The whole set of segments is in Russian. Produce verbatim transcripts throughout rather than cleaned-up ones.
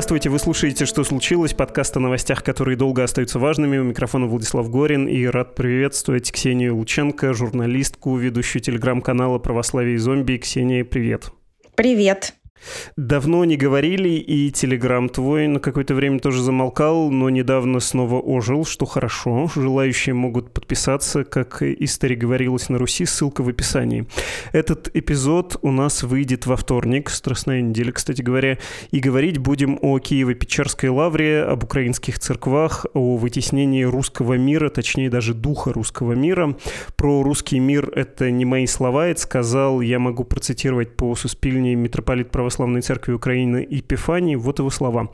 Здравствуйте, вы слушаете «Что случилось?», подкаст о новостях, которые долго остаются важными. У микрофона Владислав Горин, и рад приветствовать Ксению Лученко, журналистку, ведущую телеграм-канала «Православие и зомби». Ксения, привет. Привет. Давно не говорили, и телеграм твой на какое-то время тоже замолкал, но недавно снова ожил, что хорошо. Желающие могут подписаться, как истори говорилось на Руси, ссылка в описании. Этот эпизод у нас выйдет во вторник, Страстная неделя, кстати говоря, и говорить будем о Киево-Печерской лавре, об украинских церквах, о вытеснении русского мира, точнее даже духа русского мира. Про русский мир — это не мои слова, это сказал, я могу процитировать по Суспільній митрополит православный Православной церкви Украины Епифаний, вот его слова.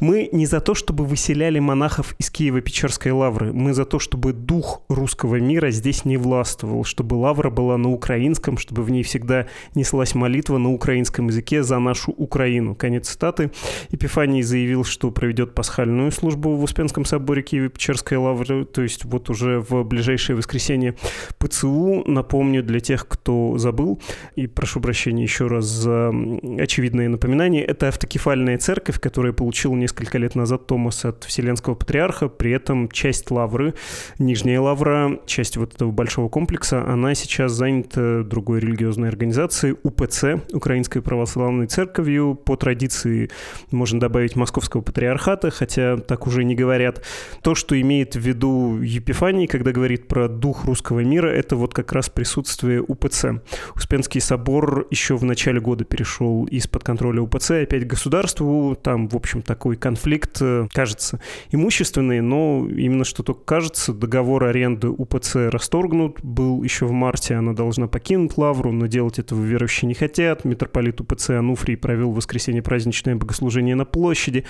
«Мы не за то, чтобы выселяли монахов из Киево-Печерской лавры, мы за то, чтобы дух русского мира здесь не властвовал, чтобы лавра была на украинском, чтобы в ней всегда неслась молитва на украинском языке за нашу Украину». Конец цитаты. Епифаний заявил, что проведет пасхальную службу в Успенском соборе Киево-Печерской лавры, то есть вот уже в ближайшее воскресенье. П Ц У, напомню, для тех, кто забыл, и прошу прощения еще раз за очевидность, очевидное напоминание. Это автокефальная церковь, которая получила несколько лет назад томос от Вселенского Патриарха. При этом часть лавры, Нижняя лавра, часть вот этого большого комплекса, она сейчас занята другой религиозной организацией У П Ц, Украинской православной церковью. По традиции можно добавить Московского Патриархата, хотя так уже не говорят. То, что имеет в виду Епифаний, когда говорит про дух русского мира, это вот как раз присутствие У П Ц. Успенский собор еще в начале года перешел из под контроля У П Ц опять государству. Там, в общем, такой конфликт, кажется, имущественный, но именно что только кажется. Договор аренды У П Ц расторгнут был еще в марте. Она должна покинуть лавру, но делать этого верующие не хотят. Митрополит У П Ц Онуфрий провел в воскресенье праздничное богослужение на площади.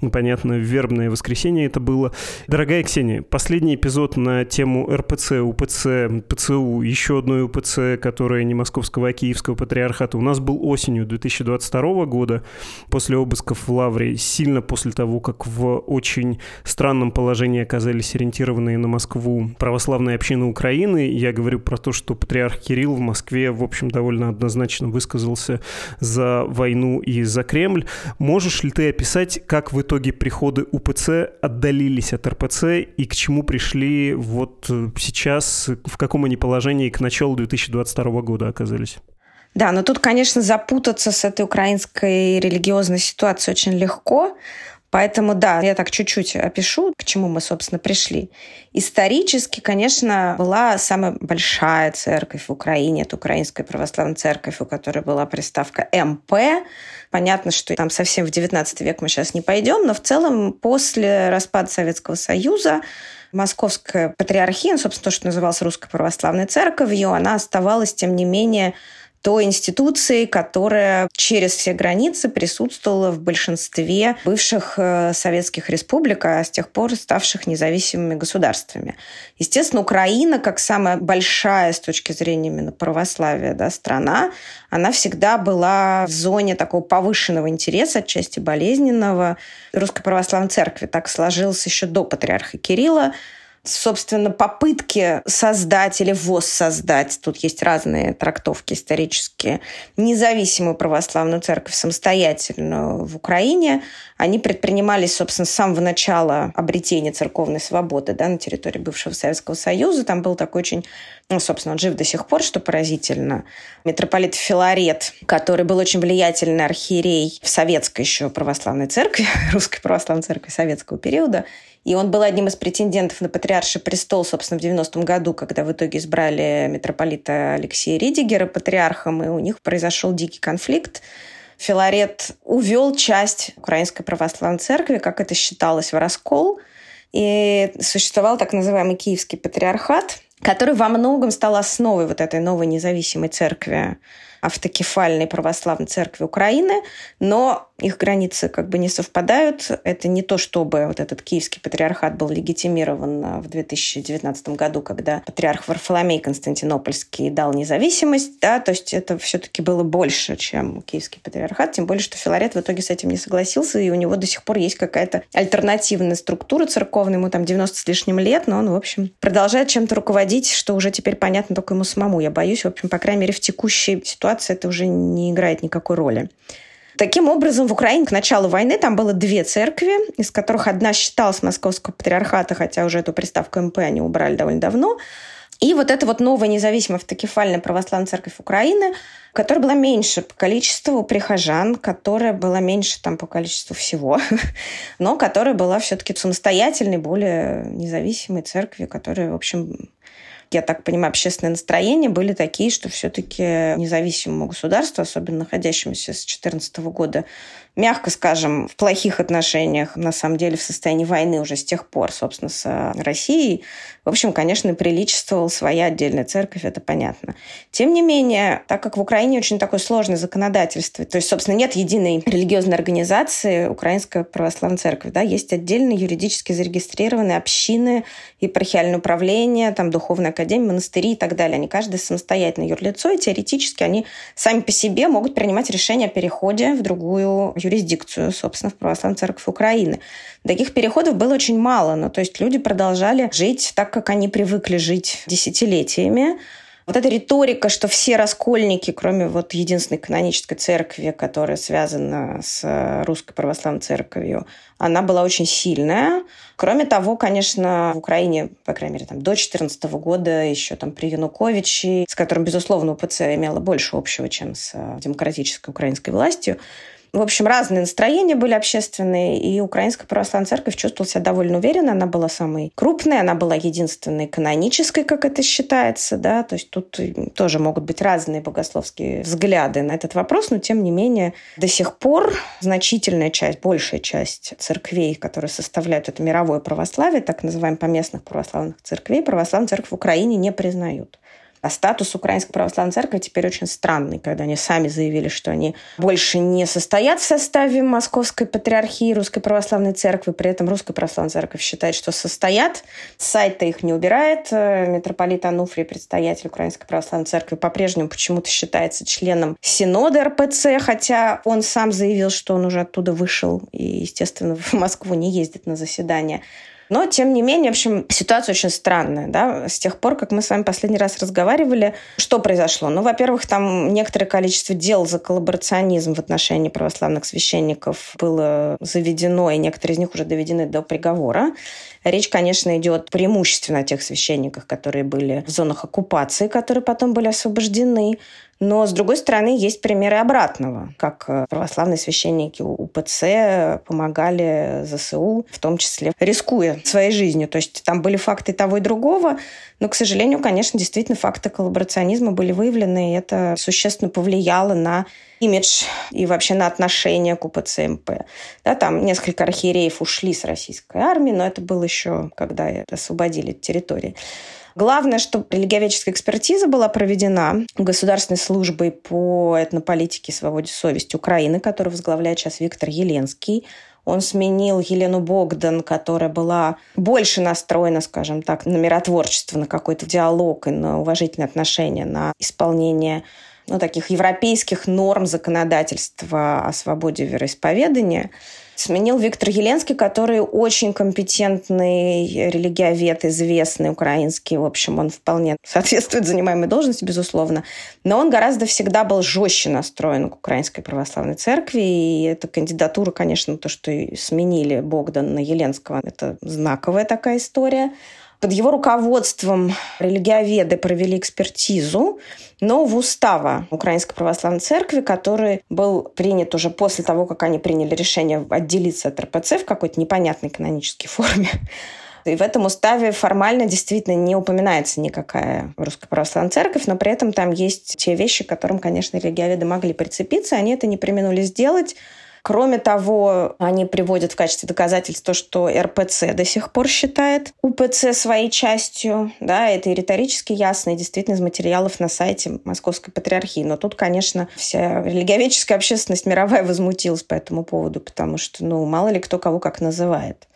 Ну, понятно, вербное воскресенье это было. Дорогая Ксения, последний эпизод на тему Р П Ц, У П Ц, П Ц У, еще одной У П Ц, которая не московского, а киевского патриархата, у нас был осенью две тысячи двадцатого второго года, после обысков в лавре, сильно после того, как в очень странном положении оказались ориентированные на Москву православные общины Украины. Я говорю про то, что патриарх Кирилл в Москве, в общем, довольно однозначно высказался за войну и за Кремль. Можешь ли ты описать, как в итоге приходы У П Ц отдалились от Р П Ц и к чему пришли вот сейчас, в каком они положении к началу две тысячи двадцать второго года оказались? Да, но тут, конечно, запутаться с этой украинской религиозной ситуацией очень легко. Поэтому, да, я так чуть-чуть опишу, к чему мы, собственно, пришли. Исторически, конечно, была самая большая церковь в Украине. Это Украинская православная церковь, у которой была приставка М П. Понятно, что там совсем в девятнадцатый век мы сейчас не пойдем, но в целом после распада Советского Союза Московская патриархия, собственно, то, что называлось Русской православной церковью, она оставалась, тем не менее, той институцией, которая через все границы присутствовала в большинстве бывших советских республик, а с тех пор ставших независимыми государствами. Естественно, Украина, как самая большая с точки зрения именно православия, да, страна, она всегда была в зоне такого повышенного интереса, отчасти болезненного, Русской православной церкви. Так сложилось еще до патриарха Кирилла. Собственно, попытки создать или воссоздать, тут есть разные трактовки исторические, независимую православную церковь самостоятельную в Украине, они предпринимались, собственно, с самого начала обретения церковной свободы, да, на территории бывшего Советского Союза. Там был такой очень, ну, собственно, он жив до сих пор, что поразительно, митрополит Филарет, который был очень влиятельный архиерей в советской еще православной церкви, русской православной церкви советского периода, и он был одним из претендентов на патриарший престол, собственно, в девяностом году, когда в итоге избрали митрополита Алексия Ридигера патриархом, и у них произошел дикий конфликт. Филарет увел часть Украинской православной церкви, как это считалось, в раскол, и существовал так называемый Киевский патриархат, который во многом стал основой вот этой новой независимой церкви, автокефальной православной церкви Украины, но их границы как бы не совпадают. Это не то, чтобы вот этот Киевский патриархат был легитимирован в две тысячи девятнадцатом году, когда патриарх Варфоломей Константинопольский дал независимость, да, то есть это все-таки было больше, чем Киевский патриархат, тем более, что Филарет в итоге с этим не согласился, и у него до сих пор есть какая-то альтернативная структура церковная, ему там девяносто с лишним лет, но он, в общем, продолжает чем-то руководить, что уже теперь понятно только ему самому, я боюсь, в общем, по крайней мере, в текущей ситуации это уже не играет никакой роли. Таким образом, в Украине к началу войны там было две церкви, из которых одна считалась Московского Патриархата, хотя уже эту приставку эм пэ они убрали довольно давно. И вот эта вот новая независимая автокефальная православная церковь Украины, которая была меньше по количеству прихожан, которая была меньше там по количеству всего, но которая была все-таки самостоятельной, более независимой церковью, которая, в общем, я так понимаю, общественные настроения были такие, что все-таки независимому государству, особенно находящемуся с две тысячи четырнадцатого года, мягко скажем, в плохих отношениях, на самом деле в состоянии войны уже с тех пор, собственно, с Россией, в общем, конечно, приличествовала своя отдельная церковь, это понятно. Тем не менее, так как в Украине очень такое сложное законодательство, то есть, собственно, нет единой религиозной организации Украинская православная церковь, да, есть отдельные юридически зарегистрированные общины, епархиальное управление, там, духовная академия, монастыри и так далее. Они каждый самостоятельно юрлицо, и теоретически они сами по себе могут принимать решение о переходе в другую юрисдикцию, собственно, в Православную Церковь Украины. Таких переходов было очень мало, но, то есть люди продолжали жить так, как они привыкли жить десятилетиями. Вот эта риторика, что все раскольники, кроме вот единственной канонической церкви, которая связана с Русской Православной Церковью, она была очень сильная. Кроме того, конечно, в Украине, по крайней мере, там, до две тысячи четырнадцатого года, еще там при Януковиче, с которым, безусловно, УПЦ имела больше общего, чем с демократической украинской властью, в общем, разные настроения были общественные, и Украинская православная церковь чувствовала себя довольно уверенно. Она была самой крупной, она была единственной канонической, как это считается, да, то есть тут тоже могут быть разные богословские взгляды на этот вопрос, но, тем не менее, до сих пор значительная часть, большая часть церквей, которые составляют это мировое православие, так называемых поместных православных церквей, православную церковь в Украине не признают. А статус Украинской православной церкви теперь очень странный, когда они сами заявили, что они больше не состоят в составе Московской Патриархии, Русской Православной Церкви. При этом Русская Православная Церковь считает, что состоят. С сайта их не убирает. Митрополит Онуфрий, предстоятель Украинской Православной Церкви, по-прежнему почему-то считается членом Синода эр пэ цэ, хотя он сам заявил, что он уже оттуда вышел и, естественно, в Москву не ездит на заседания. Но, тем не менее, в общем, ситуация очень странная, да, с тех пор, как мы с вами последний раз разговаривали, что произошло? Ну, во-первых, там некоторое количество дел за коллаборационизм в отношении православных священников было заведено, и некоторые из них уже доведены до приговора. Речь, конечно, идет преимущественно о тех священниках, которые были в зонах оккупации, которые потом были освобождены. Но, с другой стороны, есть примеры обратного, как православные священники УПЦ помогали зе эс у, в том числе рискуя своей жизнью. То есть там были факты того и другого, но, к сожалению, конечно, действительно факты коллаборационизма были выявлены, и это существенно повлияло на имидж и вообще на отношение к УПЦ эм пэ. Да, там несколько архиереев ушли с российской армии, но это было еще, когда освободили территории. Главное, что религиоведческая экспертиза была проведена Государственной службой по этнополитике и свободе совести Украины, которую возглавляет сейчас Виктор Еленский. Он сменил Елену Богдан, которая была больше настроена, скажем так, на миротворчество, на какой-то диалог и на уважительные отношения, на исполнение ну, таких европейских норм законодательства о свободе вероисповедания. Сменил Виктор Еленский, который очень компетентный религиовед, известный украинский. В общем, он вполне соответствует занимаемой должности, безусловно. Но он гораздо всегда был жестче настроен к Украинской православной церкви. И эта кандидатура, конечно, то, что сменили Богдана на Еленского, это знаковая такая история. Под его руководством религиоведы провели экспертизу нового устава Украинской православной церкви, который был принят уже после того, как они приняли решение отделиться от эр пэ цэ в какой-то непонятной канонической форме. И в этом уставе формально действительно не упоминается никакая Русская Православная Церковь, но при этом там есть те вещи, к которым, конечно, религиоведы могли прицепиться, они это не преминули сделать. Кроме того, они приводят в качестве доказательств то, что эр пэ цэ до сих пор считает УПЦ своей частью. Да, это и риторически ясно, и действительно из материалов на сайте Московской Патриархии. Но тут, конечно, вся религиоведческая общественность мировая возмутилась по этому поводу, потому что, ну, мало ли кто кого как называет.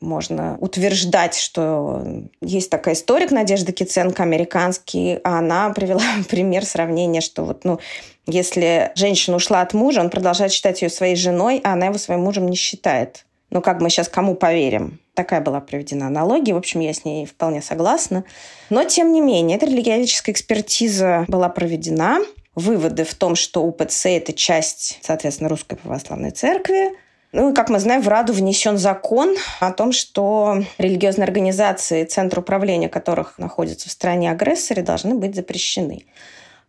Можно утверждать, что есть такая историк Надежда Киценко, американский, а она привела пример сравнения, что вот, ну, если женщина ушла от мужа, он продолжает считать ее своей женой, а она его своим мужем не считает. Ну, как мы сейчас кому поверим? Такая была приведена аналогия. В общем, я с ней вполне согласна. Но, тем не менее, эта религиоведческая экспертиза была проведена. выводы в том, что УПЦ – это часть, соответственно, Русской Православной Церкви. Ну и, как мы знаем, в Раду внесен закон о том, что религиозные организации, центры управления которых находятся в стране-агрессоре, должны быть запрещены.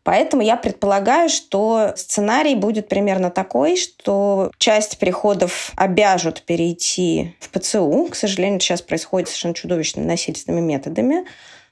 Поэтому я предполагаю, что сценарий будет примерно такой, что часть приходов обяжут перейти в ПЦУ. К сожалению, это сейчас происходит совершенно чудовищными насильственными методами.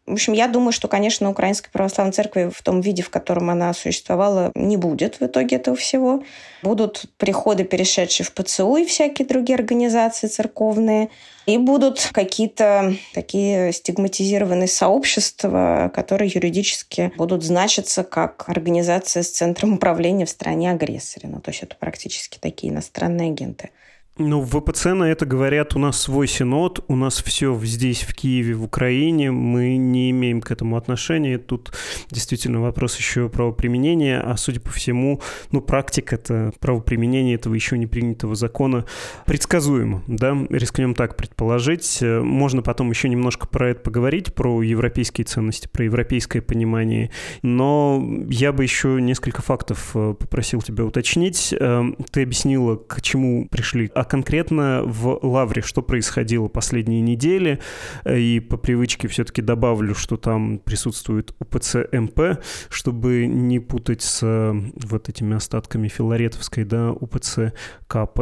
В общем, я думаю, что, конечно, Украинской православной церкви в том виде, в котором она существовала, не будет в итоге этого всего. Будут приходы, перешедшие в ПЦУ и всякие другие организации церковные. И будут какие-то такие стигматизированные сообщества, которые юридически будут значиться как организации с центром управления в стране-агрессоре. Ну, то есть это практически такие иностранные агенты. Ну, в ВПЦ на это говорят, у нас свой синод, у нас все здесь, в Киеве, в Украине, мы не имеем к этому отношения. Тут действительно вопрос еще правоприменения, а, судя по всему, ну, практика-то правоприменения этого еще не принятого закона предсказуема, да, рискнем так предположить. Можно потом еще немножко про это поговорить, про европейские ценности, про европейское понимание, но я бы еще несколько фактов попросил тебя уточнить. Ты объяснила, к чему пришли, а конкретно в Лавре, что происходило последние недели, и по привычке все-таки добавлю, что там присутствует УПЦ-МП, чтобы не путать с вот этими остатками филаретовской, да, УПЦ-КП.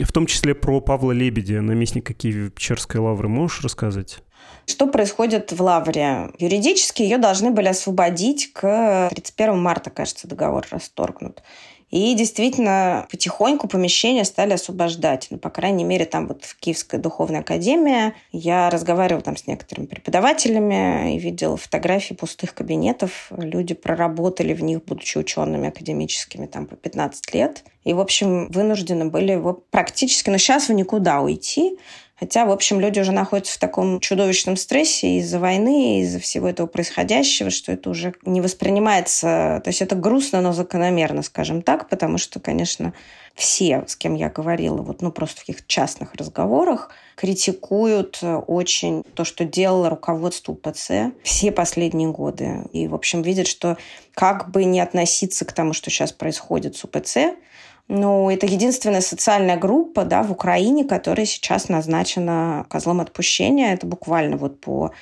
В том числе про Павла Лебедя, наместника Киево-Печерской лавры. Можешь рассказать? Что происходит в Лавре? Юридически ее должны были освободить к тридцать первого марта, кажется, договор расторгнут. И действительно, потихоньку помещения стали освобождать. Ну, по крайней мере, там вот в Киевской духовной академии я разговаривала там с некоторыми преподавателями и видела фотографии пустых кабинетов. Люди проработали в них, будучи учеными академическими, там по пятнадцать лет. И, в общем, вынуждены были практически, ну, сейчас в никуда уйти. Хотя, в общем, люди уже находятся в таком чудовищном стрессе из-за войны, из-за всего этого происходящего, что это уже не воспринимается. То есть это грустно, но закономерно, скажем так, потому что, конечно, все, с кем я говорила, вот, ну, просто в каких-то частных разговорах, критикуют очень то, что делало руководство УПЦ все последние годы. И, в общем, видят, что как бы не относиться к тому, что сейчас происходит с УПЦ, ну, это единственная социальная группа, да, в Украине, которая сейчас назначена козлом отпущения. Это буквально вот по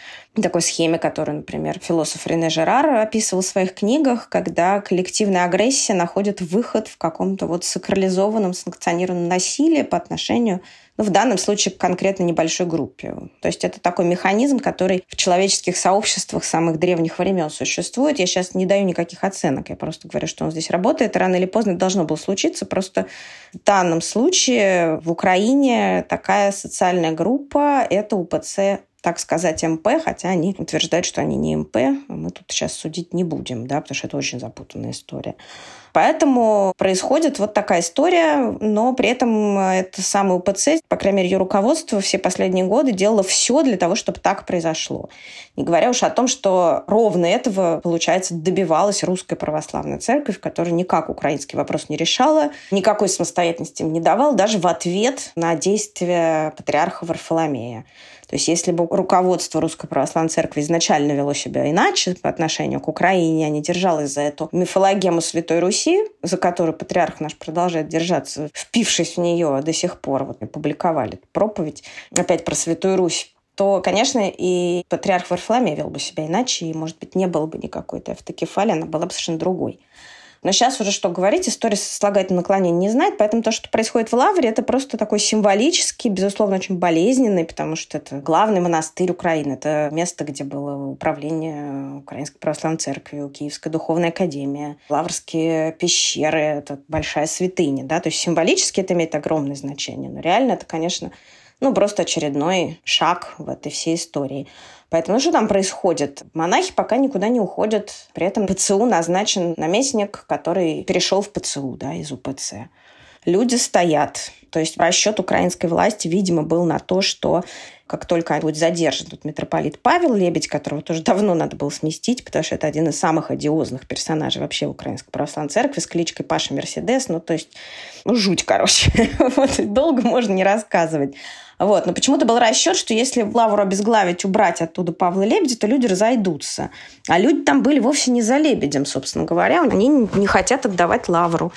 такой схеме, которую, например, философ Рене Жерар описывал в своих книгах, когда коллективная агрессия находит выход в каком-то вот сакрализованном, санкционированном насилии по отношению, ну, в данном случае, к конкретно небольшой группе. То есть это такой механизм, который в человеческих сообществах самых древних времен существует. Я сейчас не даю никаких оценок, я просто говорю, что он здесь работает. Рано или поздно это должно было случиться. Просто в данном случае в Украине такая социальная группа – это УПЦ, так сказать, МП, хотя они утверждают, что они не МП. Мы тут сейчас судить не будем, да, потому что это очень запутанная история. Поэтому происходит вот такая история, но при этом это самый УПЦ, по крайней мере, ее руководство все последние годы делало все для того, чтобы так произошло. Не говоря уж о том, что ровно этого, получается, добивалась Русская Православная Церковь, которая никак украинский вопрос не решала, никакой самостоятельности им не давала, даже в ответ на действия патриарха Варфоломея. То есть если бы руководство Русской Православной Церкви изначально вело себя иначе по отношению к Украине, а не держалось за эту мифологему Святой Руси, за которую патриарх наш продолжает держаться, впившись в нее до сих пор, вот опубликовали проповедь опять про Святую Русь, то, конечно, и патриарх Варфоломей вел бы себя иначе, и, может быть, не было бы никакой-то автокефалии, она была бы совершенно другой. Но сейчас уже что говорить, история сослагательного наклонения не знает, поэтому то, что происходит в Лавре, это просто такой символический, безусловно, очень болезненный, потому что это главный монастырь Украины, это место, где было управление Украинской православной церковью, Киевская духовная академия, Лаврские пещеры, это большая святыня, да, то есть символически это имеет огромное значение, но реально это, конечно, ну, просто очередной шаг в этой всей истории. Поэтому ну, что там происходит? Монахи пока никуда не уходят. При этом ПЦУ назначен наместник, который перешел в ПЦУ, да, из УПЦ. Люди стоят. То есть расчет украинской власти, видимо, был на то, что как только будет задержан тут митрополит Павел Лебедь, которого тоже давно надо было сместить, потому что это один из самых одиозных персонажей вообще в Украинской православной церкви с кличкой Паша Мерседес. Ну, то есть, ну, жуть, короче. Долго можно не рассказывать. Вот. Но почему-то был расчет, что если лавру обезглавить, убрать оттуда Павла Лебедя, то люди разойдутся. А люди там были вовсе не за Лебедем, собственно говоря. Они не хотят отдавать лавру.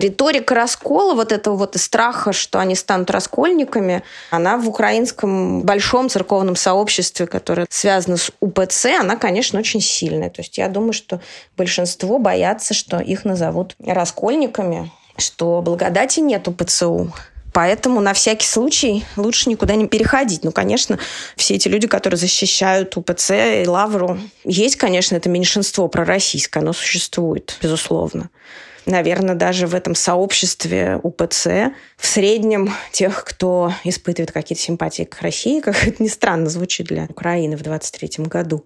Риторика раскола, вот этого вот и страха, что они станут раскольниками, она в украинском большом церковном сообществе, которое связано с УПЦ, она, конечно, очень сильная. То есть я думаю, что большинство боятся, что их назовут раскольниками, что благодати нет у ПЦУ. Поэтому на всякий случай лучше никуда не переходить. Ну, конечно, все эти люди, которые защищают УПЦ и лавру, есть, конечно, это меньшинство пророссийское, оно существует, безусловно. Наверное, даже в этом сообществе УПЦ в среднем тех, кто испытывает какие-то симпатии к России, как это ни странно звучит для Украины в двадцать третьем году,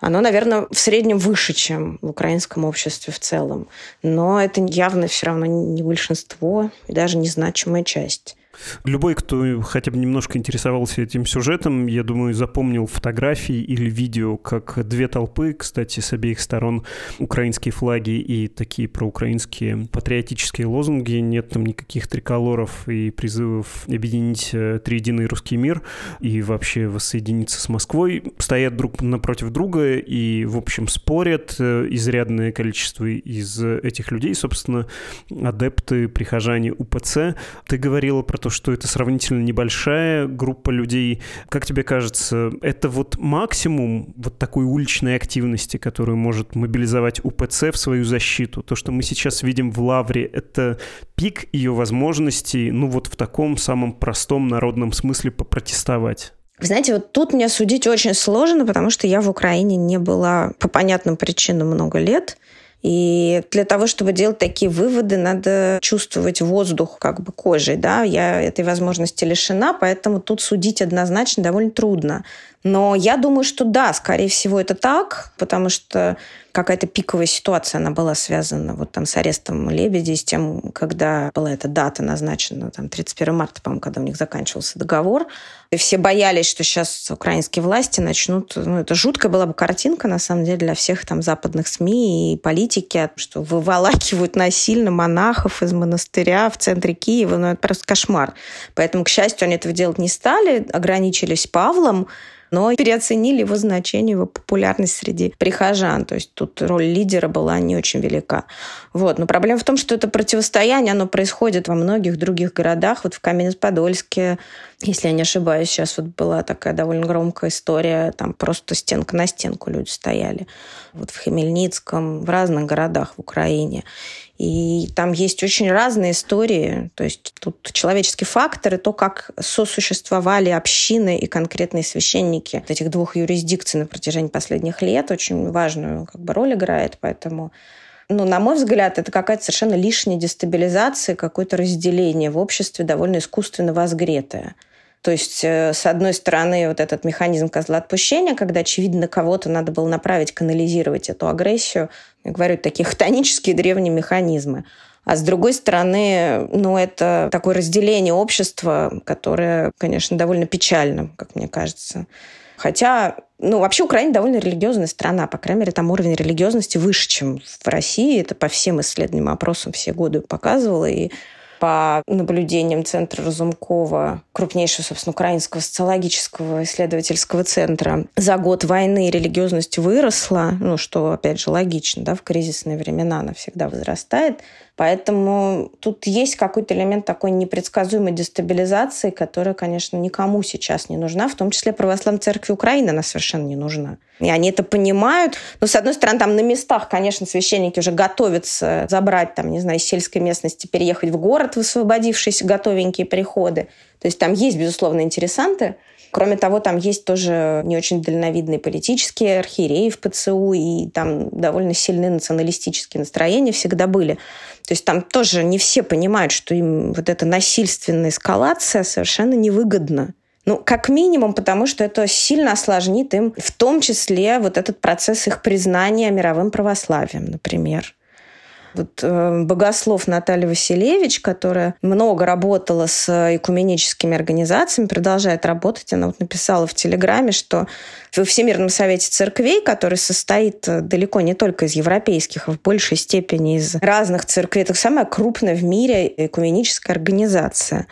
оно, наверное, в среднем выше, чем в украинском обществе в целом. Но это явно все равно не большинство и даже незначимая часть. Любой, кто хотя бы немножко интересовался этим сюжетом, я думаю, запомнил фотографии или видео, как две толпы, кстати, с обеих сторон украинские флаги и такие проукраинские патриотические лозунги. Нет там никаких триколоров и призывов объединить триединый русский мир и вообще воссоединиться с Москвой. Стоят друг напротив друга и, в общем, спорят. Изрядное количество из этих людей, собственно, адепты, прихожане УПЦ. Ты говорила про то, что это сравнительно небольшая группа людей. Как тебе кажется, это вот максимум вот такой уличной активности, которую может мобилизовать УПЦ в свою защиту? То, что мы сейчас видим в Лавре, это пик ее возможностей, ну вот в таком самом простом народном смысле попротестовать? Вы знаете, вот тут мне судить очень сложно, потому что я в Украине не была по понятным причинам много лет. И для того, чтобы делать такие выводы, надо чувствовать воздух как бы кожей, да, я этой возможности лишена, поэтому тут судить однозначно довольно трудно. Но я думаю, что да, скорее всего, это так, потому что какая-то пиковая ситуация, она была связана вот там с арестом Лебедя, с тем, когда была эта дата назначена, там, тридцать первого марта, по-моему, когда у них заканчивался договор. И все боялись, что сейчас украинские власти начнут... Ну, это жуткая была бы картинка, на самом деле, для всех там западных СМИ и политики, что выволакивают насильно монахов из монастыря в центре Киева. Ну, это просто кошмар. Поэтому, к счастью, они этого делать не стали, ограничились Павлом, но переоценили его значение, его популярность среди прихожан. То есть тут роль лидера была не очень велика. Вот. Но проблема в том, что это противостояние, оно происходит во многих других городах. Вот в Каменец-Подольске, если я не ошибаюсь, сейчас вот была такая довольно громкая история, там просто стенка на стенку люди стояли. Вот в Хмельницком, в разных городах в Украине. И там есть очень разные истории. То есть тут человеческий фактор и то, как сосуществовали общины и конкретные священники этих двух юрисдикций на протяжении последних лет очень важную как бы роль играет. Поэтому, ну, на мой взгляд, это какая-то совершенно лишняя дестабилизация, какое-то разделение в обществе довольно искусственно возгретое. То есть, с одной стороны, вот этот механизм козла отпущения, когда, очевидно, кого-то надо было направить, канализировать эту агрессию. Я говорю, такие хтонические древние механизмы. А с другой стороны, ну, это такое разделение общества, которое, конечно, довольно печально, как мне кажется. Хотя, ну, вообще Украина довольно религиозная страна. По крайней мере, там уровень религиозности выше, чем в России. Это по всем исследованиям, опросам все годы показывало. И по наблюдениям Центра Разумкова, крупнейшего, собственно, украинского социологического исследовательского центра, за год войны религиозность выросла, ну, что, опять же, логично, да, в кризисные времена она всегда возрастает. Поэтому тут есть какой-то элемент такой непредсказуемой дестабилизации, которая, конечно, никому сейчас не нужна, в том числе православной церкви Украины она совершенно не нужна. И они это понимают. Но, с одной стороны, там на местах, конечно, священники уже готовятся забрать, там, не знаю, из сельской местности, переехать в город в освободившиеся готовенькие приходы. То есть там есть, безусловно, интересанты. Кроме того, там есть тоже не очень дальновидные политические архиереи в ПЦУ, и там довольно сильные националистические настроения всегда были. То есть там тоже не все понимают, что им вот эта насильственная эскалация совершенно невыгодна. Ну, как минимум, потому что это сильно осложнит им, в том числе, вот этот процесс их признания мировым православием, например. Вот богослов Наталья Васильевич, которая много работала с экуменическими организациями, продолжает работать, она вот написала в Телеграме, что в Всемирном совете церквей, который состоит далеко не только из европейских, а в большей степени из разных церквей, это самая крупная в мире экуменическая организация.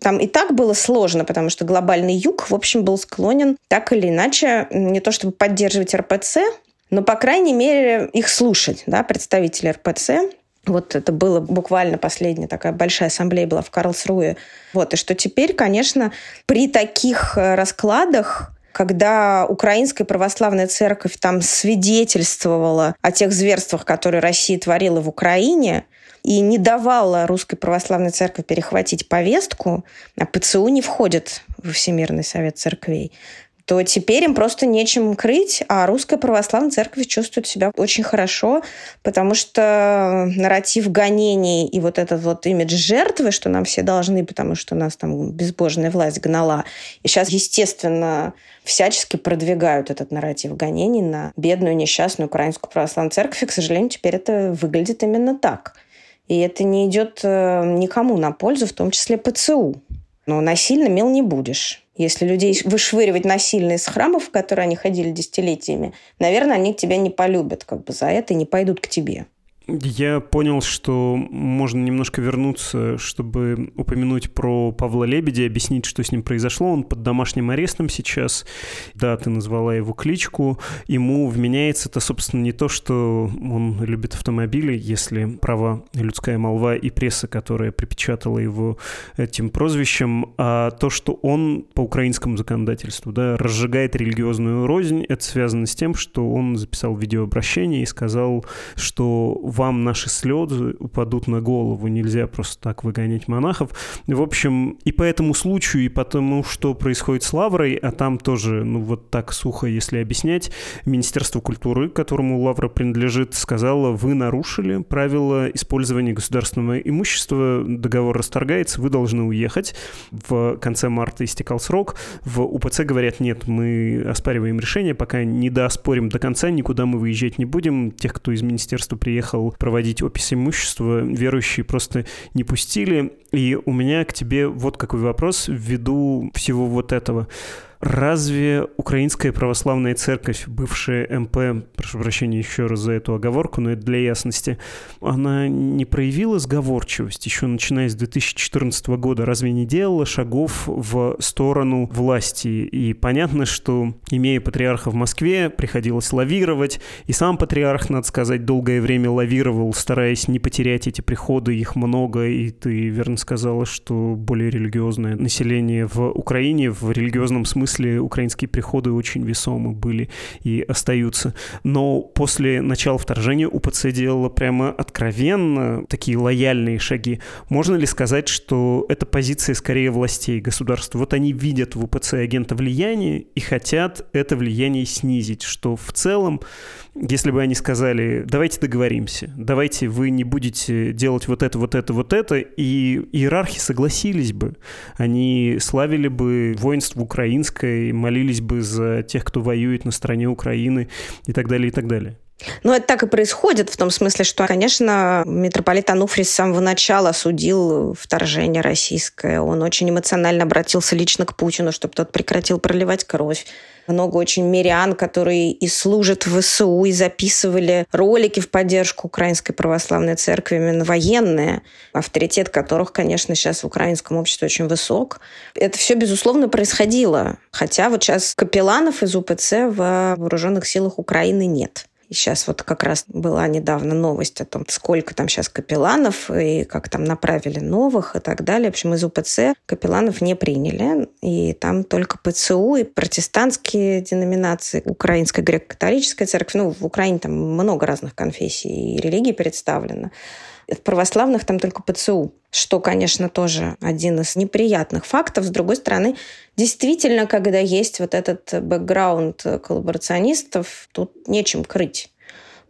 Там и так было сложно, потому что глобальный юг, в общем, был склонен так или иначе не то чтобы поддерживать эр пэ цэ, но, по крайней мере, их слушать, да, представители эр пэ цэ. Вот это было буквально последняя такая большая ассамблея была в Карлсруэ. Вот, и что теперь, конечно, при таких раскладах, когда Украинская православная церковь там свидетельствовала о тех зверствах, которые Россия творила в Украине, и не давала Русской православной церкви перехватить повестку, а пэ цэ у не входит во Всемирный совет церквей, то теперь им просто нечем крыть, а Русская православная церковь чувствует себя очень хорошо, потому что нарратив гонений и вот этот вот имидж жертвы, что нам все должны, потому что нас там безбожная власть гнала, и сейчас, естественно, всячески продвигают этот нарратив гонений на бедную, несчастную Украинскую православную церковь, и, к сожалению, теперь это выглядит именно так. И это не идет никому на пользу, в том числе пэ цэ у. Но насильно мил не будешь. Если людей вышвыривать насильно из храмов, в которые они ходили десятилетиями, наверное, они тебя не полюбят как бы за это и не пойдут к тебе. Я понял, что можно немножко вернуться, чтобы упомянуть про Павла Лебедя, объяснить, что с ним произошло. Он под домашним арестом сейчас. Да, ты назвала его кличку. Ему вменяется-то, собственно, не то, что он любит автомобили, если права людская молва и пресса, которая припечатала его этим прозвищем, а то, что он по украинскому законодательству, да, разжигает религиозную рознь. Это связано с тем, что он записал видеообращение и сказал, что вам наши слезы упадут на голову, нельзя просто так выгонять монахов. В общем, и по этому случаю, и по тому, что происходит с Лаврой, а там тоже, ну вот так сухо, если объяснять, Министерство культуры, которому Лавра принадлежит, сказало, вы нарушили правила использования государственного имущества, договор расторгается, вы должны уехать. В конце марта истекал срок. В у пэ цэ говорят, нет, мы оспариваем решение, пока не дооспорим до конца, никуда мы выезжать не будем. Тех, кто из министерства приехал проводить опись имущества, верующие просто не пустили. И у меня к тебе вот какой вопрос ввиду всего вот этого. Разве Украинская православная церковь, бывшая эм пэ, прошу прощения еще раз за эту оговорку, но это для ясности, она не проявила сговорчивость еще начиная с две тысячи четырнадцатого года? Разве не делала шагов в сторону власти? И понятно, что, имея патриарха в Москве, приходилось лавировать, и сам патриарх, надо сказать, долгое время лавировал, стараясь не потерять эти приходы, их много, и ты верно сказала, что более религиозное население в Украине в религиозном смысле украинские приходы очень весомы были и остаются. Но после начала вторжения у пэ цэ делала прямо откровенно такие лояльные шаги. Можно ли сказать, что это позиция скорее властей государства? Вот они видят в у пэ цэ агента влияния и хотят это влияние снизить, что в целом, если бы они сказали, давайте договоримся, давайте вы не будете делать вот это, вот это, вот это, и иерархи согласились бы. Они славили бы воинство украинское, молились бы за тех, кто воюет на стороне Украины и так далее, и так далее. Ну, это так и происходит, в том смысле, что, конечно, митрополит Онуфрий с самого начала осудил вторжение российское. Он очень эмоционально обратился лично к Путину, чтобы тот прекратил проливать кровь. Много очень мирян, которые и служат в вэ эс у, и записывали ролики в поддержку Украинской православной церкви, именно военные, авторитет которых, конечно, сейчас в украинском обществе очень высок. Это все, безусловно, происходило. Хотя вот сейчас капелланов из у пэ цэ в вооруженных силах Украины нет. И сейчас вот как раз была недавно новость о том, сколько там сейчас капелланов, и как там направили новых и так далее. В общем, из у пэ цэ капелланов не приняли. И там только пэ цэ у и протестантские деноминации, Украинская греко-католическая церковь. Ну, в Украине там много разных конфессий и религий представлено. От православных там только пэ цэ у, что, конечно, тоже один из неприятных фактов. С другой стороны, действительно, когда есть вот этот бэкграунд коллаборационистов, тут нечем крыть.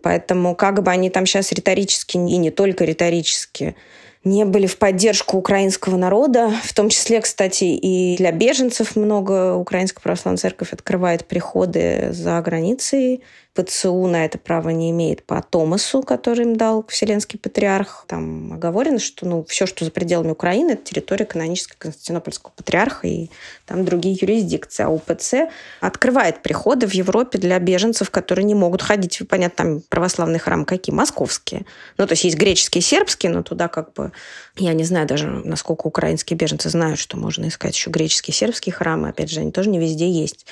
Поэтому как бы они там сейчас риторически, и не только риторически, не были в поддержку украинского народа, в том числе, кстати, и для беженцев много Украинская православная церковь открывает приходы за границей, ПЦУ на это право не имеет по Томасу, который им дал Вселенский Патриарх. Там оговорено, что ну, все, что за пределами Украины, это территория канонического Константинопольского Патриарха и там другие юрисдикции. А УПЦ открывает приходы в Европе для беженцев, которые не могут ходить. Понятно, там православные храмы какие? Московские. Ну, то есть есть греческие, сербские, но туда как бы... Я не знаю даже, насколько украинские беженцы знают, что можно искать еще греческие, сербские храмы. Опять же, они тоже не везде есть.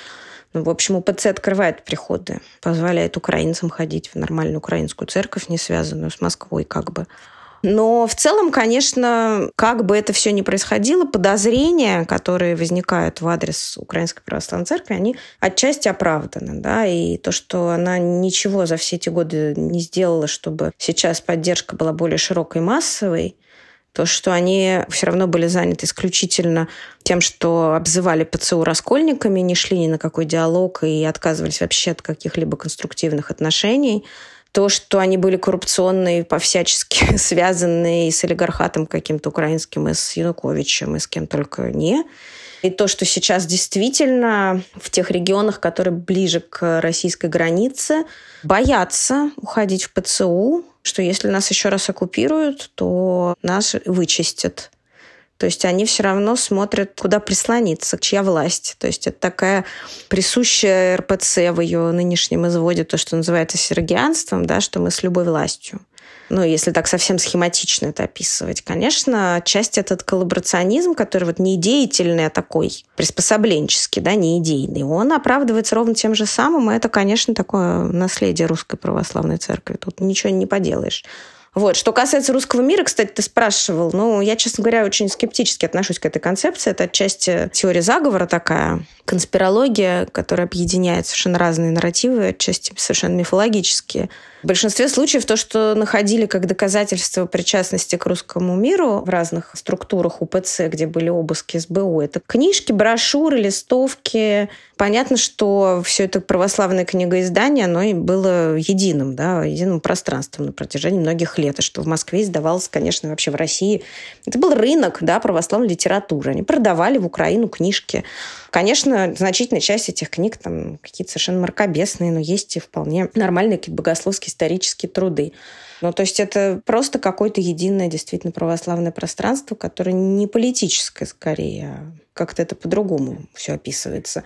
Ну, в общем, УПЦ открывает приходы, позволяет украинцам ходить в нормальную украинскую церковь, не связанную с Москвой как бы. Но в целом, конечно, как бы это все ни происходило, подозрения, которые возникают в адрес Украинской православной церкви, они отчасти оправданы. Да? И то, что она ничего за все эти годы не сделала, чтобы сейчас поддержка была более широкой и массовой, то, что они все равно были заняты исключительно тем, что обзывали ПЦУ раскольниками, не шли ни на какой диалог и отказывались вообще от каких-либо конструктивных отношений. То, что они были коррупционные, по-всячески связанные с олигархатом каким-то украинским, и с Януковичем, и с кем только не. И то, что сейчас действительно в тех регионах, которые ближе к российской границе, боятся уходить в ПЦУ, что если нас еще раз оккупируют, то нас вычистят. То есть они все равно смотрят, куда прислониться, чья власть. То есть это такая присущая РПЦ в ее нынешнем изводе, то, что называется сергианством, да, что мы с любой властью. Ну, если так совсем схематично это описывать. Конечно, часть этот коллаборационизм, который вот не деятельный, а такой приспособленческий, да, не идейный, он оправдывается ровно тем же самым. И это, конечно, такое наследие Русской Православной Церкви. Тут ничего не поделаешь. Вот. Что касается русского мира, кстати, ты спрашивал. Ну, я, честно говоря, очень скептически отношусь к этой концепции. Это отчасти теория заговора такая, конспирология, которая объединяет совершенно разные нарративы, отчасти совершенно мифологические. В большинстве случаев то, что находили как доказательство причастности к русскому миру в разных структурах УПЦ, где были обыски СБУ, это книжки, брошюры, листовки. Понятно, что все это православное книгоиздание, оно и было единым, да, единым пространством на протяжении многих лет, и что в Москве издавалось, конечно, вообще в России. Это был рынок, да, православной литературы. Они продавали в Украину книжки. Конечно, значительная часть этих книг там какие-то совершенно мракобесные, но есть и вполне нормальные какие-то богословские исторические труды. Ну, то есть это просто какое-то единое действительно православное пространство, которое не политическое скорее, а как-то это по-другому все описывается.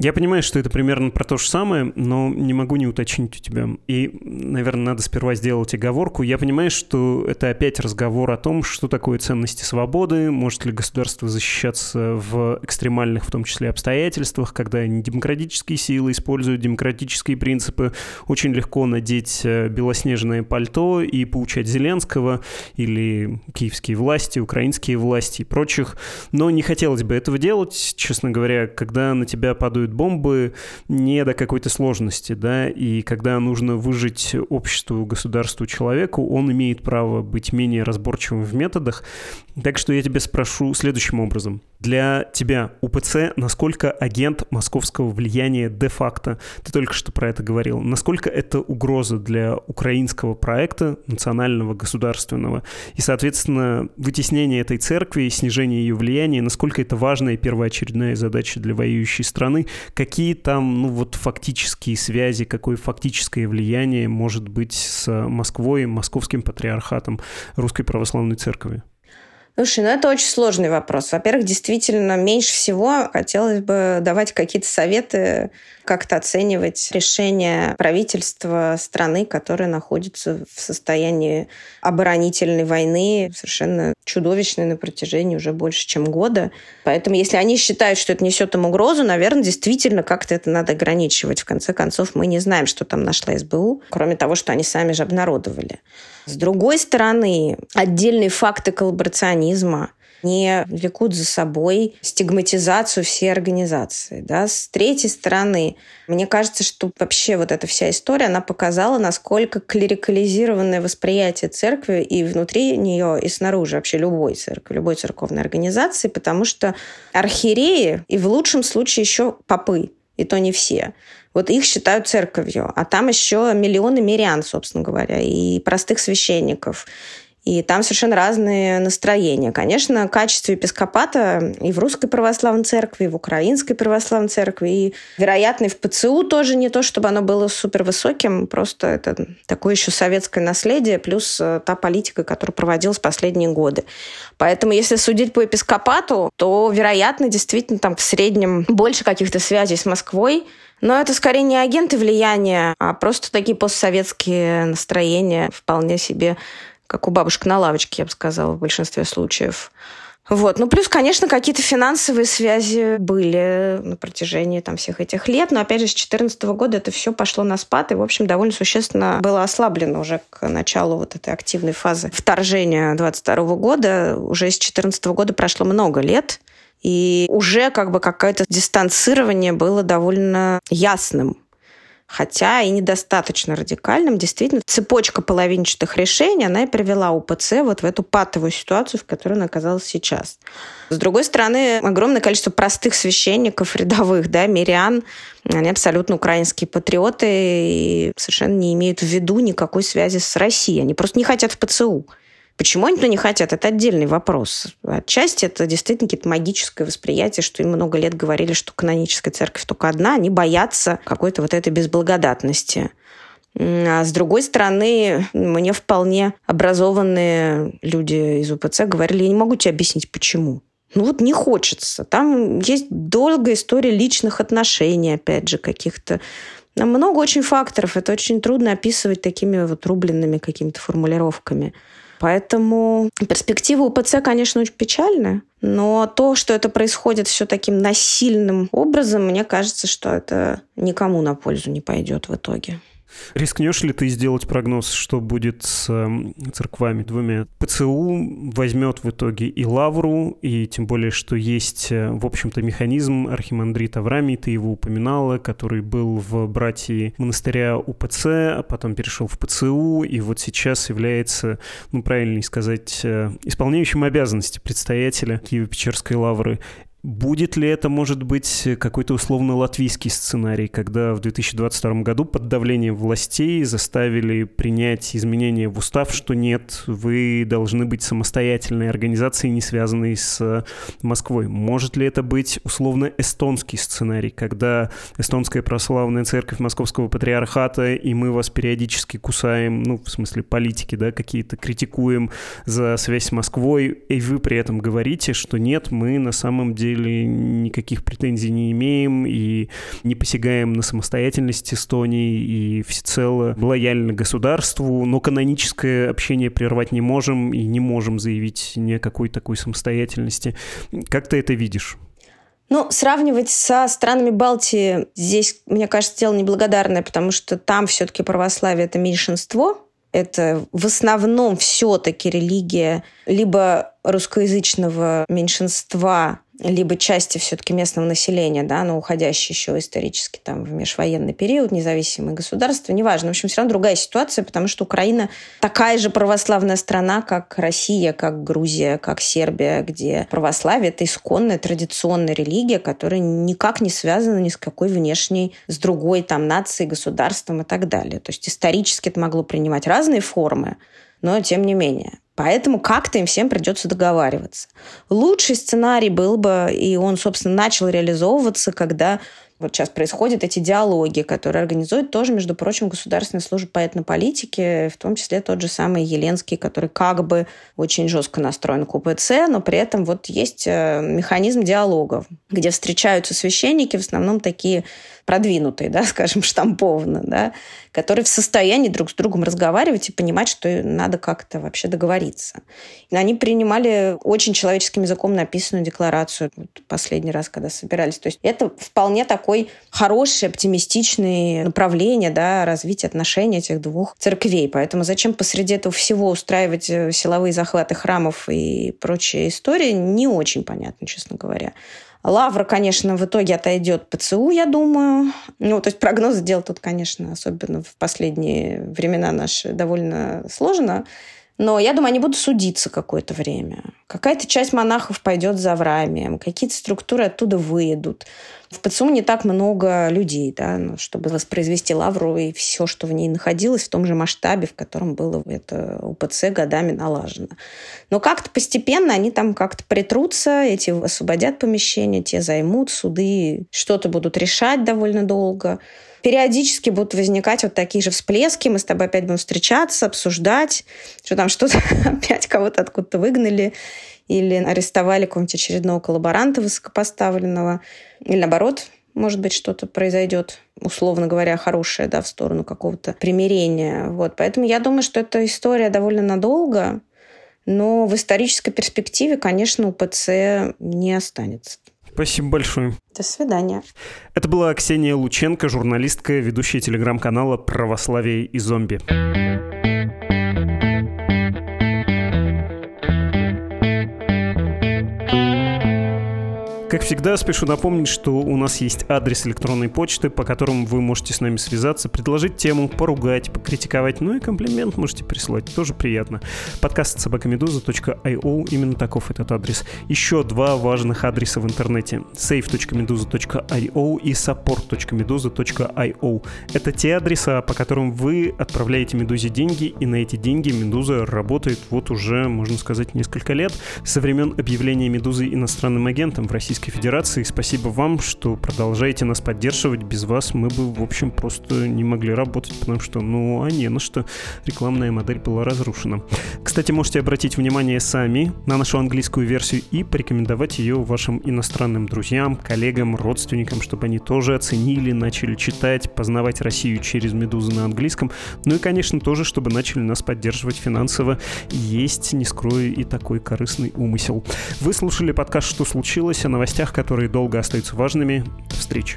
Я понимаю, что это примерно про то же самое, но не могу не уточнить у тебя. И, наверное, надо сперва сделать оговорку. Я понимаю, что это опять разговор о том, что такое ценности свободы, может ли государство защищаться в экстремальных, в том числе, обстоятельствах, когда демократические силы используют демократические принципы. Очень легко надеть белоснежное пальто и поучать Зеленского или киевские власти, украинские власти и прочих. Но не хотелось бы этого делать, честно говоря, когда на тебя падают бомбы, не до какой-то сложности, да, и когда нужно выжить обществу, государству, человеку, он имеет право быть менее разборчивым в методах. Так что я тебя спрошу следующим образом. Для тебя УПЦ насколько агент московского влияния де-факто? Ты только что про это говорил. Насколько это угроза для украинского проекта, национального, государственного? И, соответственно, вытеснение этой церкви, снижение ее влияния, насколько это важная и первоочередная задача для воюющей страны? Какие там, ну вот, фактические связи, какое фактическое влияние может быть с Москвой, московским патриархатом, Русской Православной Церкви? Слушай, ну это очень сложный вопрос. Во-первых, действительно, меньше всего хотелось бы давать какие-то советы, как-то оценивать решения правительства страны, которая находится в состоянии оборонительной войны, совершенно чудовищной на протяжении уже больше, чем года. Поэтому, если они считают, что это несет им угрозу, наверное, действительно как-то это надо ограничивать. В конце концов, мы не знаем, что там нашла СБУ, кроме того, что они сами же обнародовали. С другой стороны, отдельные факты коллаборационизма не влекут за собой стигматизацию всей организации. Да? С третьей стороны, мне кажется, что вообще вот эта вся история, она показала, насколько клерикализированное восприятие церкви и внутри нее, и снаружи вообще любой церкви, любой церковной организации, потому что архиереи и в лучшем случае еще попы, и то не все. Вот их считают церковью, а там еще миллионы мирян, собственно говоря, и простых священников. И там совершенно разные настроения. Конечно, качество епископата и в Русской Православной Церкви, и в Украинской Православной Церкви, и, вероятно, и в ПЦУ тоже не то, чтобы оно было супервысоким, просто это такое еще советское наследие, плюс та политика, которая проводилась последние годы. Поэтому, если судить по епископату, то, вероятно, действительно там в среднем больше каких-то связей с Москвой. Но это скорее не агенты влияния, а просто такие постсоветские настроения вполне себе, как у бабушек на лавочке, я бы сказала, в большинстве случаев. Вот. Ну, плюс, конечно, какие-то финансовые связи были на протяжении там, всех этих лет. Но, опять же, с две тысячи четырнадцатого года это все пошло на спад. И, в общем, довольно существенно было ослаблено уже к началу вот этой активной фазы вторжения двадцать второго года. Уже с две тысячи четырнадцатого года прошло много лет. И уже как бы какое-то дистанцирование было довольно ясным. Хотя и недостаточно радикальным, действительно, цепочка половинчатых решений, она и привела УПЦ вот в эту патовую ситуацию, в которой она оказалась сейчас. С другой стороны, огромное количество простых священников, рядовых, да, мирян, они абсолютно украинские патриоты и совершенно не имеют в виду никакой связи с Россией. Они просто не хотят в ПЦУ. Почему они туда не хотят? Это отдельный вопрос. Отчасти это действительно какое-то магическое восприятие, что им много лет говорили, что каноническая церковь только одна, они боятся какой-то вот этой безблагодатности. А с другой стороны, мне вполне образованные люди из УПЦ говорили, я не могу тебе объяснить, почему. Ну вот не хочется. Там есть долгая история личных отношений, опять же, каких-то. Там много очень факторов. Это очень трудно описывать такими вот рубленными какими-то формулировками. Поэтому перспективы УПЦ, конечно, очень печальны, но то, что это происходит все таким насильным образом, мне кажется, что это никому на пользу не пойдет в итоге. Рискнешь ли ты сделать прогноз, что будет с церквами двумя? ПЦУ возьмет в итоге и лавру, и тем более, что есть, в общем-то, механизм архимандрит Аврамий, ты его упоминала, который был в братии монастыря УПЦ, а потом перешел в ПЦУ, и вот сейчас является, ну, правильнее сказать, исполняющим обязанности предстоятеля Киево-Печерской лавры. Будет ли это, может быть, какой-то условно-латвийский сценарий, когда в две тысячи двадцать втором году под давлением властей заставили принять изменения в устав, что нет, вы должны быть самостоятельной организацией, не связанной с Москвой? Может ли это быть условно-эстонский сценарий, когда эстонская православная церковь Московского патриархата, и мы вас периодически кусаем, ну, в смысле политики, да, какие-то критикуем за связь с Москвой, и вы при этом говорите, что нет, мы на самом деле или никаких претензий не имеем и не посягаем на самостоятельность Эстонии и всецело лояльны государству, но каноническое общение прервать не можем и не можем заявить ни о какой такой самостоятельности. Как ты это видишь? Ну, сравнивать со странами Балтии здесь, мне кажется, дело неблагодарное, потому что там все-таки православие – это меньшинство, это в основном все-таки религия либо русскоязычного меньшинства, либо части все-таки местного населения, да, но уходящие еще исторически там, в межвоенный период, независимые государства, неважно. В общем, все равно другая ситуация, потому что Украина такая же православная страна, как Россия, как Грузия, как Сербия, где православие – это исконная традиционная религия, которая никак не связана ни с какой внешней, с другой там, нацией, государством и так далее. То есть исторически это могло принимать разные формы, но тем не менее. Поэтому как-то им всем придется договариваться. Лучший сценарий был бы, и он, собственно, начал реализовываться, когда вот сейчас происходят эти диалоги, которые организует тоже, между прочим, Государственная служба по этнополитике, в том числе тот же самый Еленский, который как бы очень жестко настроен к УПЦ, но при этом вот есть механизм диалогов, где встречаются священники, в основном такие продвинутые, да, скажем, штампованно, да, которые в состоянии друг с другом разговаривать и понимать, что надо как-то вообще договориться. И они принимали очень человеческим языком написанную декларацию вот последний раз, когда собирались. То есть это вполне такой хороший, оптимистичный направление, да, развития отношений этих двух церквей. Поэтому зачем посреди этого всего устраивать силовые захваты храмов и прочие истории, не очень понятно, честно говоря. Лавра, конечно, в итоге отойдет ПЦУ, я думаю. Ну, то есть прогнозы делать тут, конечно, особенно в последние времена наши, довольно сложно. Но я думаю, они будут судиться какое-то время. Какая-то часть монахов пойдет за Аврамием, какие-то структуры оттуда выйдут. В ПЦУ не так много людей, да, чтобы воспроизвести лавру и все, что в ней находилось, в том же масштабе, в котором было это УПЦ годами налажено. Но как-то постепенно они там как-то притрутся, эти освободят помещения, те займут, суды что-то будут решать довольно долго. Периодически будут возникать вот такие же всплески. Мы с тобой опять будем встречаться, обсуждать, что там что-то опять кого-то откуда-то выгнали или арестовали какого-нибудь очередного коллаборанта высокопоставленного. Или наоборот, может быть, что-то произойдет, условно говоря, хорошее, да, в сторону какого-то примирения. Вот. Поэтому я думаю, что эта история довольно надолго, но в исторической перспективе, конечно, УПЦ не останется. Спасибо большое. До свидания. Это была Ксения Лученко, журналистка, ведущая телеграм-канала «Православие и зомби». Как всегда, спешу напомнить, что у нас есть адрес электронной почты, по которому вы можете с нами связаться, предложить тему, поругать, покритиковать, ну и комплимент можете прислать, тоже приятно. Подкаст собакамедуза точка ай о, именно таков этот адрес. Еще два важных адреса в интернете: сейф точка медуза точка ай о и саппорт точка медуза точка ай о. Это те адреса, по которым вы отправляете Медузе деньги, и на эти деньги Медуза работает вот уже, можно сказать, несколько лет, со времен объявления Медузы иностранным агентом в Российской Федерации. Спасибо вам, что продолжаете нас поддерживать. Без вас мы бы, в общем, просто не могли работать, потому что, ну, а не на что. Рекламная модель была разрушена. Кстати, можете обратить внимание сами на нашу английскую версию и порекомендовать ее вашим иностранным друзьям, коллегам, родственникам, чтобы они тоже оценили, начали читать, познавать Россию через Медузу на английском. Ну и, конечно, тоже, чтобы начали нас поддерживать финансово. Есть, не скрою, и такой корыстный умысел. Вы слушали подкаст «Что случилось?», о новостях, которые долго остаются важными. До встречи.